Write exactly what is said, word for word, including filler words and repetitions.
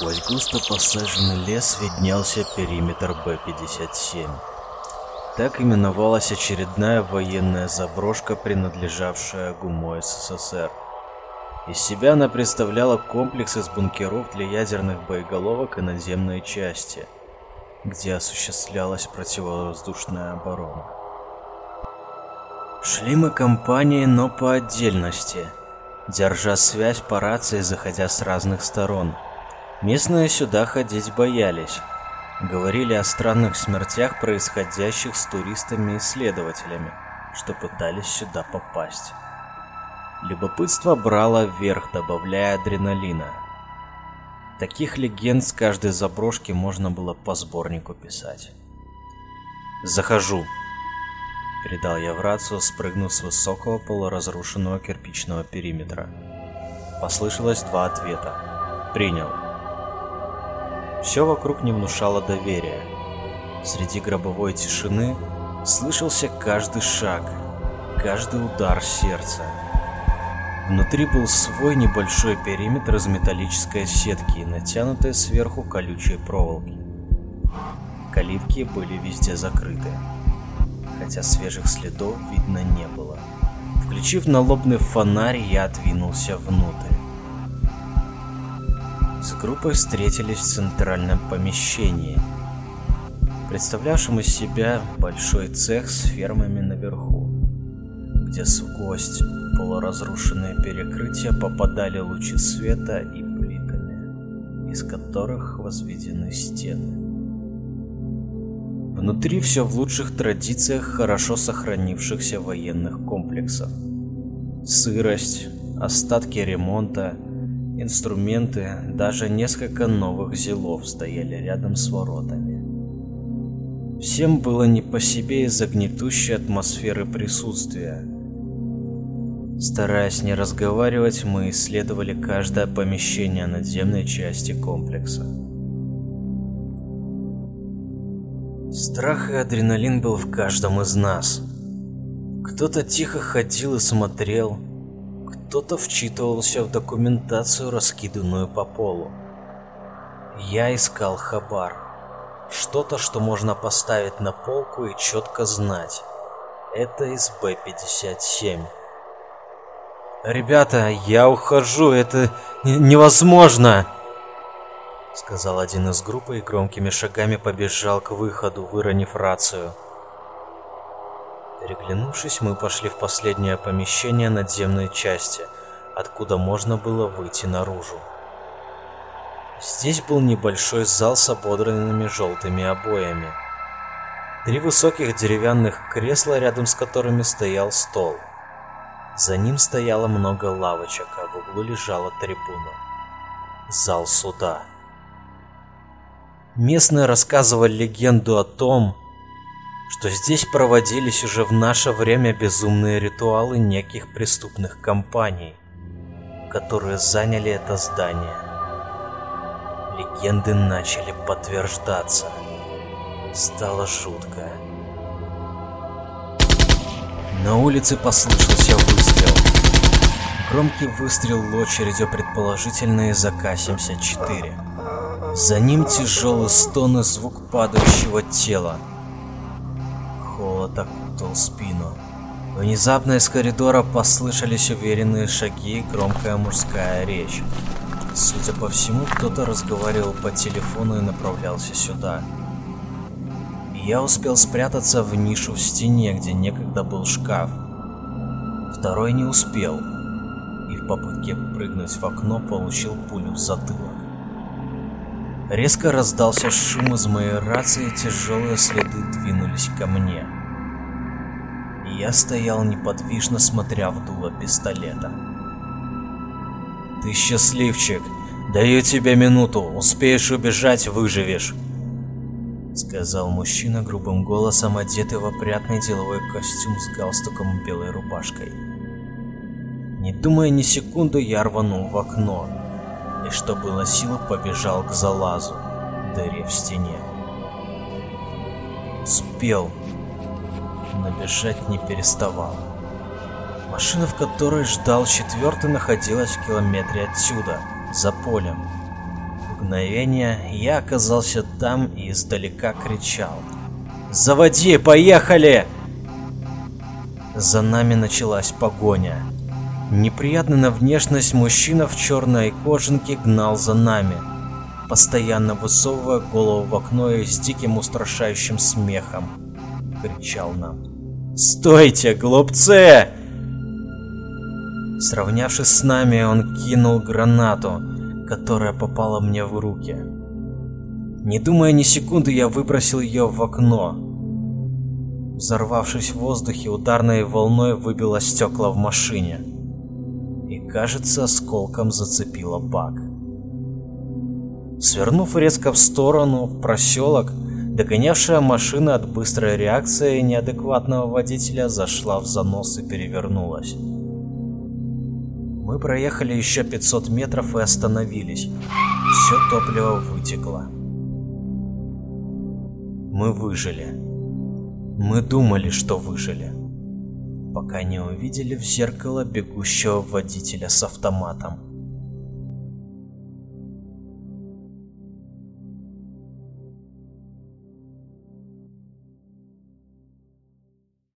Сквозь густо посаженный лес виднелся периметр Б пятьдесят семь. Так именовалась очередная военная заброшка, принадлежавшая ГУМО СССР. Из себя она представляла комплекс из бункеров для ядерных боеголовок и наземной части, где осуществлялась противовоздушная оборона. Шли мы компанией, но по отдельности, держа связь по рации, заходя с разных сторон. Местные сюда ходить боялись. Говорили о странных смертях, происходящих с туристами и исследователями, что пытались сюда попасть. Любопытство брало вверх, добавляя адреналина. Таких легенд с каждой заброшки можно было по сборнику писать. «Захожу», — передал я в рацию, спрыгнув с высокого полуразрушенного кирпичного периметра. Послышалось два ответа. «Принял». Все вокруг не внушало доверия. Среди гробовой тишины слышался каждый шаг, каждый удар сердца. Внутри был свой небольшой периметр из металлической сетки и натянутой сверху колючей проволоки. Калитки были везде закрыты, хотя свежих следов видно не было. Включив налобный фонарь, я отвинулся внутрь. С группой встретились в центральном помещении, представлявшем из себя большой цех с фермами наверху, где сквозь полуразрушенные перекрытия попадали лучи света и плитами, из которых возведены стены. Внутри все в лучших традициях хорошо сохранившихся военных комплексов. Сырость, остатки ремонта, инструменты, даже несколько новых зелов стояли рядом с воротами. Всем было не по себе из-за гнетущей атмосферы присутствия. Стараясь не разговаривать, мы исследовали каждое помещение надземной части комплекса. Страх и адреналин был в каждом из нас. Кто-то тихо ходил и смотрел, кто-то вчитывался в документацию, раскиданную по полу. Я искал хабар. Что-то, что можно поставить на полку и четко знать. Это из Б пятьдесят семь. «Ребята, я ухожу, это невозможно!» — сказал один из группы и громкими шагами побежал к выходу, выронив рацию. Переглянувшись, мы пошли в последнее помещение надземной части, откуда можно было выйти наружу. Здесь был небольшой зал с ободранными желтыми обоями. Три высоких деревянных кресла, рядом с которыми стоял стол. За ним стояло много лавочек, а в углу лежала трибуна. Зал суда. Местные рассказывали легенду о том, что здесь проводились уже в наше время безумные ритуалы неких преступных компаний, которые заняли это здание. Легенды начали подтверждаться. Стало жутко. На улице послышался выстрел. Громкий выстрел очередью, предположительно из А К семьдесят четыре. За ним тяжелый стон и звук падающего тела. Холод окутал спину. Внезапно из коридора послышались уверенные шаги и громкая мужская речь. Судя по всему, кто-то разговаривал по телефону и направлялся сюда. Я успел спрятаться в нишу в стене, где некогда был шкаф. Второй не успел, и в попытке прыгнуть в окно получил пулю в затылок. Резко раздался шум из моей рации, и тяжелые следы двинулись ко мне. Я стоял неподвижно, смотря в дуло пистолета. «Ты счастливчик! Даю тебе минуту! Успеешь убежать, выживешь!» — сказал мужчина грубым голосом, одетый в опрятный деловой костюм с галстуком и белой рубашкой. Не думая ни секунды, я рванул в окно и, что было силы, побежал к залазу, дыре в стене. Успел, но бежать не переставал. Машина, в которой ждал четвертый, находилась в километре отсюда, за полем, мгновение я оказался там и издалека кричал: «Заводи, поехали!» За нами началась погоня. Неприятный на внешность мужчина в черной кожанке гнал за нами, постоянно высовывая голову в окно и с диким устрашающим смехом кричал нам: «Стойте, глупцы!» Сравнявшись с нами, он кинул гранату, которая попала мне в руки. Не думая ни секунды, я выбросил ее в окно. Взорвавшись в воздухе, ударной волной выбило стекла в машине и, кажется, осколком зацепило бак. Свернув резко в сторону, в проселок, догонявшая машина от быстрой реакции неадекватного водителя зашла в занос и перевернулась. Мы проехали еще пятьсот метров и остановились. Все топливо вытекло. Мы выжили. Мы думали, что выжили. Пока не увидели в зеркало бегущего водителя с автоматом.